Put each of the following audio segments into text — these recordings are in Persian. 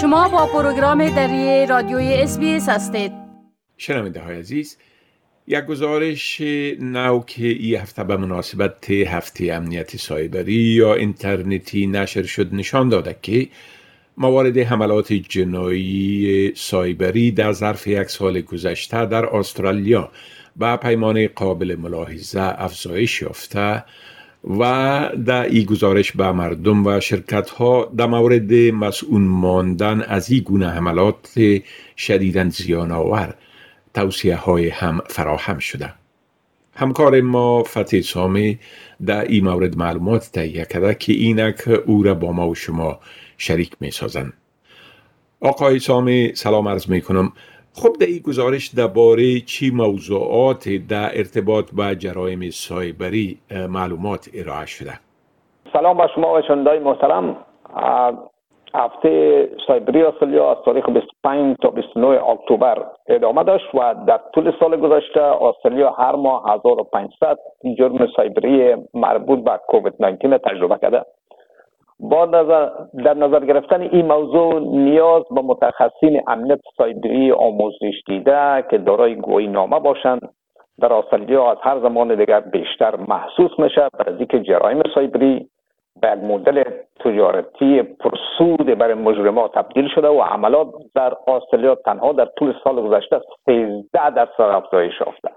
شما با پروگرام دری رادیوی SBS هستید. شنونده های عزیز، یک گزارش نو که این هفته به مناسبت هفته امنیت سایبری یا اینترنتی نشر شد نشان داده که موارد حملات جنایی سایبری در ظرف یک سال گذشته در استرالیا با پیمانه قابل ملاحظه افزایش یافته و در این گزارش به مردم و شرکت‌ها در مورد مسئول ماندن از این گونه حملات شدیداً زیان‌آور توصیه‌های هم فراهم شده. همکار ما فتح سامه در این مورد معلومات تهیه کرده که اینک او را با ما و شما شریک می‌سازند. آقای سامه سلام عرض می‌کنم. خب در این گزارش درباره چی موضوعات در ارتباط با جرایم سایبری معلومات ارائه شده؟ سلام با شما و شنوندگان محترم. هفته سایبری استرالیا از تاریخ 25 تا 29 اکتبر ادامه داشت و در طول سال گذشته استرالیا هر ماه 1500 جرم سایبری مربوط به کووید 19 تجربه کرده. با در نظر گرفتن این موضوع نیاز به متخصصین امنیت سایبری آموزش دیده که دارای گواهی نامه باشند در استرالیا از هر زمان دیگر بیشتر محسوس میشه، برای اینکه جرایم سایبری به مدل تجارتی پرسود برای مجرم‌ها تبدیل شده و عملات در استرالیا تنها در طول سال گذشته 13% افزایش یافته.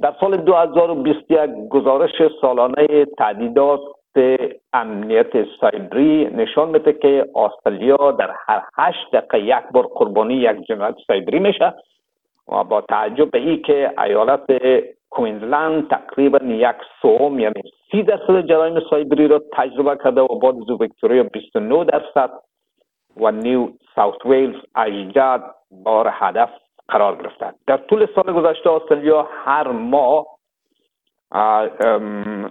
در سال 2021 گزارش سالانه تهدیدات امنیت سایبری نشان میده که استرالیا در هر 8 دقیقه یک بار قربانی یک جنایت سایبری میشه و با تعجب به این که ایالت کوینزلند تقریبا 1/100 یعنی 30% جرایم سایبری را تجربه کرده و بعد از ویکتوریا 29% و نیو ساوت ویلز 18 بار هدف قرار گرفتند. در طول سال گذشته استرالیا هر ماه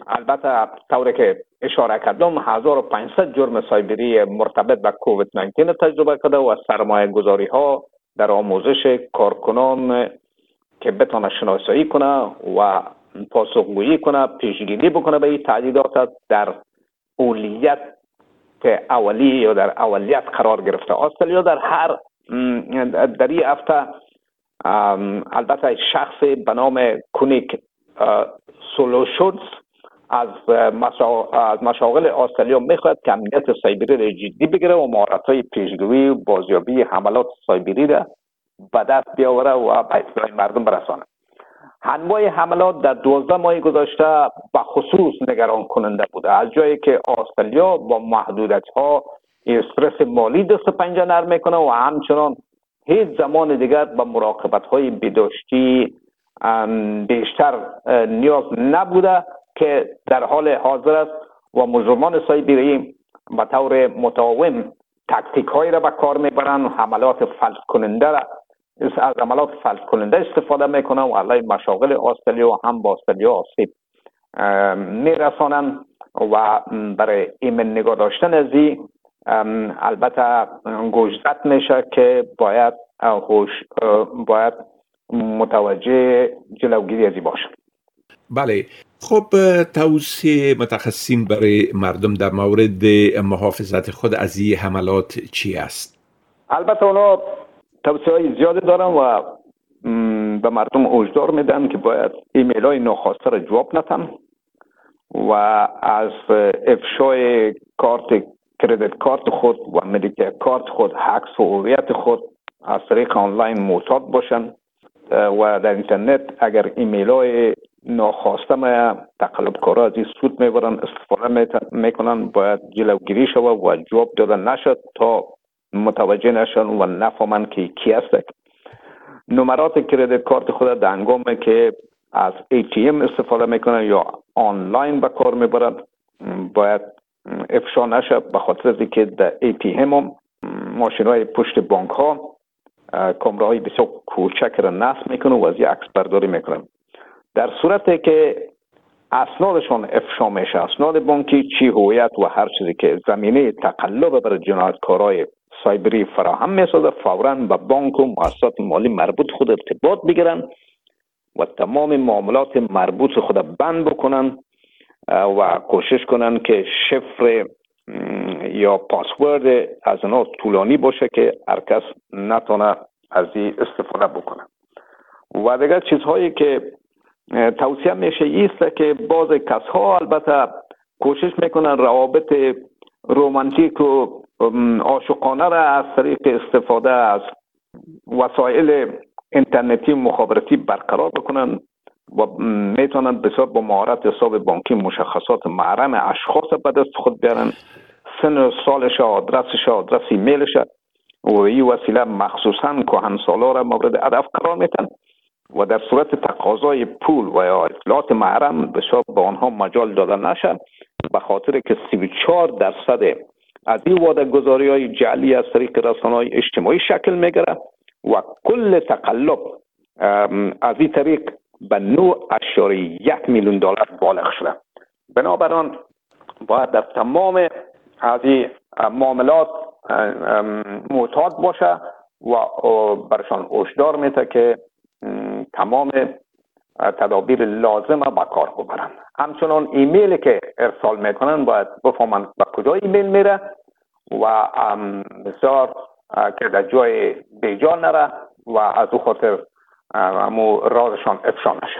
البته طوری که اشاره کردم 1500 جرم سایبری مرتبط با کووید 19 تجربه کرده و سرمایه گذاری ها در آموزش کارکنان که بتونه شناسایی کنه و پاسخگویی کنه، پیشگیری بکنه به این تهدیدات در اولیت قرار گرفته. استرالیا در هر در این هفته البته شخص به نام کونیک سولوشنز از مشاغل استرالیا میخواد که امنیت سایبری را جدی بگیره و مهارت‌های پیشگیری و بازیابی حملات سایبری را به دست بیاوره و به اطلاع مردم برسانه. انواع حملات در 12 ماه گذشته به خصوص نگران کننده بوده، از جایی که استرالیا با محدودیت‌ها استرس مالی دست پنجه نرم میکنه و همچنان هیچ زمان دیگر به مراقبت‌های بهداشتی بیشتر نیاز نبوده که در حال حاضر است و مجرمان سایبری به طور متداوم تاکتیک هایی را به کار میبرند و از عملات فلج کننده استفاده میکنند و علیه مشاغل استرالیا هم با استرالیا آسیب میرسانند و برای ایمن نگاه داشتن از این البته گوشزد میشه که باید متوجه جلوگیری از این باشند. بله، خب توصیه متخصصین برای مردم در مورد محافظت خود از این حملات چی است؟ البته اونا توصیه‌های زیادی دارن و به مردم هشدار میدن که باید ایمیل‌های ناخواسته را جواب ندن و از افشای کریدیت کارت خود و ملیکه کارت خود، عکس و هویت خود از طریق آنلاین معتاد باشن و در اینترنت اگر ایمیل‌های ناخواسته تقلبکارا از این سود میبرن استفاده میکنن باید جلوگیری شود و جواب دادن نشد تا متوجه نشن و نفهمن که کی هستن. نمرات کریدیت کارت خود در هنگامی که از ATM استفاده میکنن یا آنلاین به کار میبرن باید افشا نشد، به خاطر اینکه در ATM هم ماشین‌های پشت بانک ها کامراهای بسیار کوچک را نصب میکنن و از این عکس برداری میکنن. در صورتی که اسنادشان افشا میشه، اسناد بانکی، چی هویت و هر چیزی که زمینه تقلب برای جنایتکارای سایبری فراهم میسازه، فوراً به بانک و مؤسسات مالی مربوط خود ارتباط بگیرن و تمام معاملات مربوط خود بند بکنن و کوشش کنن که شفر یا پاسورد از اینا طولانی باشه که هر کس نتونه از این استفاده بکنه. و دیگر چیزهایی که توصیه میشه ایست که بعض کسها البته کوشش میکنن روابط رومانتیک و عاشقانه را از طریق استفاده از وسایل اینترنتی مخابراتی برقرار بکنن و میتونن بسیار با مهارت حساب بانکی مشخصات محرم اشخاص به دست خود بیارن، سن و سالش، آدرس ایمیلش و این وسیله مخصوصا کهنسالا را مورد هدف قرار میتن و در صورت تقاضای پول و یا اطلاعات محرم بسیار به آنها مجال داده نشه، به خاطر که 34% از این وعده گذاری های جعلی از طریق رسانه‌های اجتماعی شکل میگیره و کل تقلب از این طریق به 9.1 میلیون دلار بالغ شده. بنابراین باید در تمام از این معاملات محتاط باشه و برشان هشدار میده که تمام تدابیر لازم به کار ببرن. همچنان ایمیلی که ارسال میکنن باید بفهمن به کجا ایمیل میره و بسیار که در جای بیجا نره و از او خاطر رازشان افشا نشه.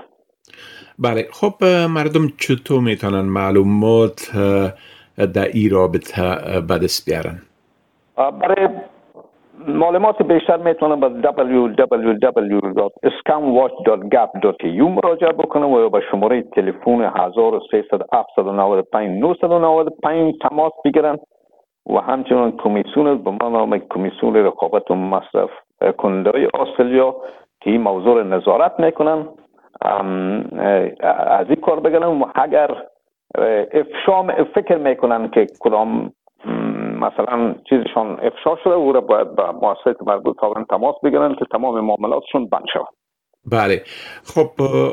بله، خب مردم چطور میتونن معلومات در این رابطه به دست بیارن؟ برای معلومات بیشتر میتونن به www.scamwatch.gov.au مراجعه بکنن و یا به شماره تلفن 1300 795 995 تماس بگیرن و همچنین کمیسیون به نام کمیسیون رقابت و مصرف کننده‌های استرالیا که این موضوع نظارت میکنن از این کار بگیرن و اگر افشام فکر میکنن که کدام مثلا چیزشان افشا شده او را باید به مؤسسه مربوط تماس بگیرن که تمام معاملاتشون بند شود. بله، خب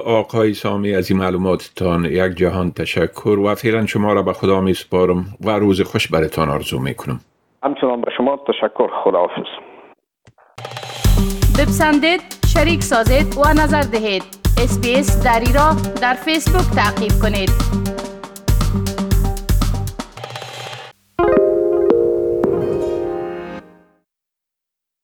آقای سامی از این معلوماتتان یک جهان تشکر و فعلا شما را به خدا می سپارم و روز خوش براتان آرزو می کنم. همچنان به شما تشکر، خداحافظ. بپسندید، شریک سازید و نظر دهید. اس‌بی‌اس دری را در فیسبوک تعقیب کنید.